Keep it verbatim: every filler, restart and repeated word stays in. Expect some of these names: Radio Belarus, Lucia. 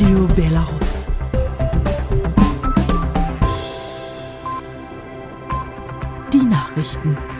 Radio Belarus. Die Nachrichten.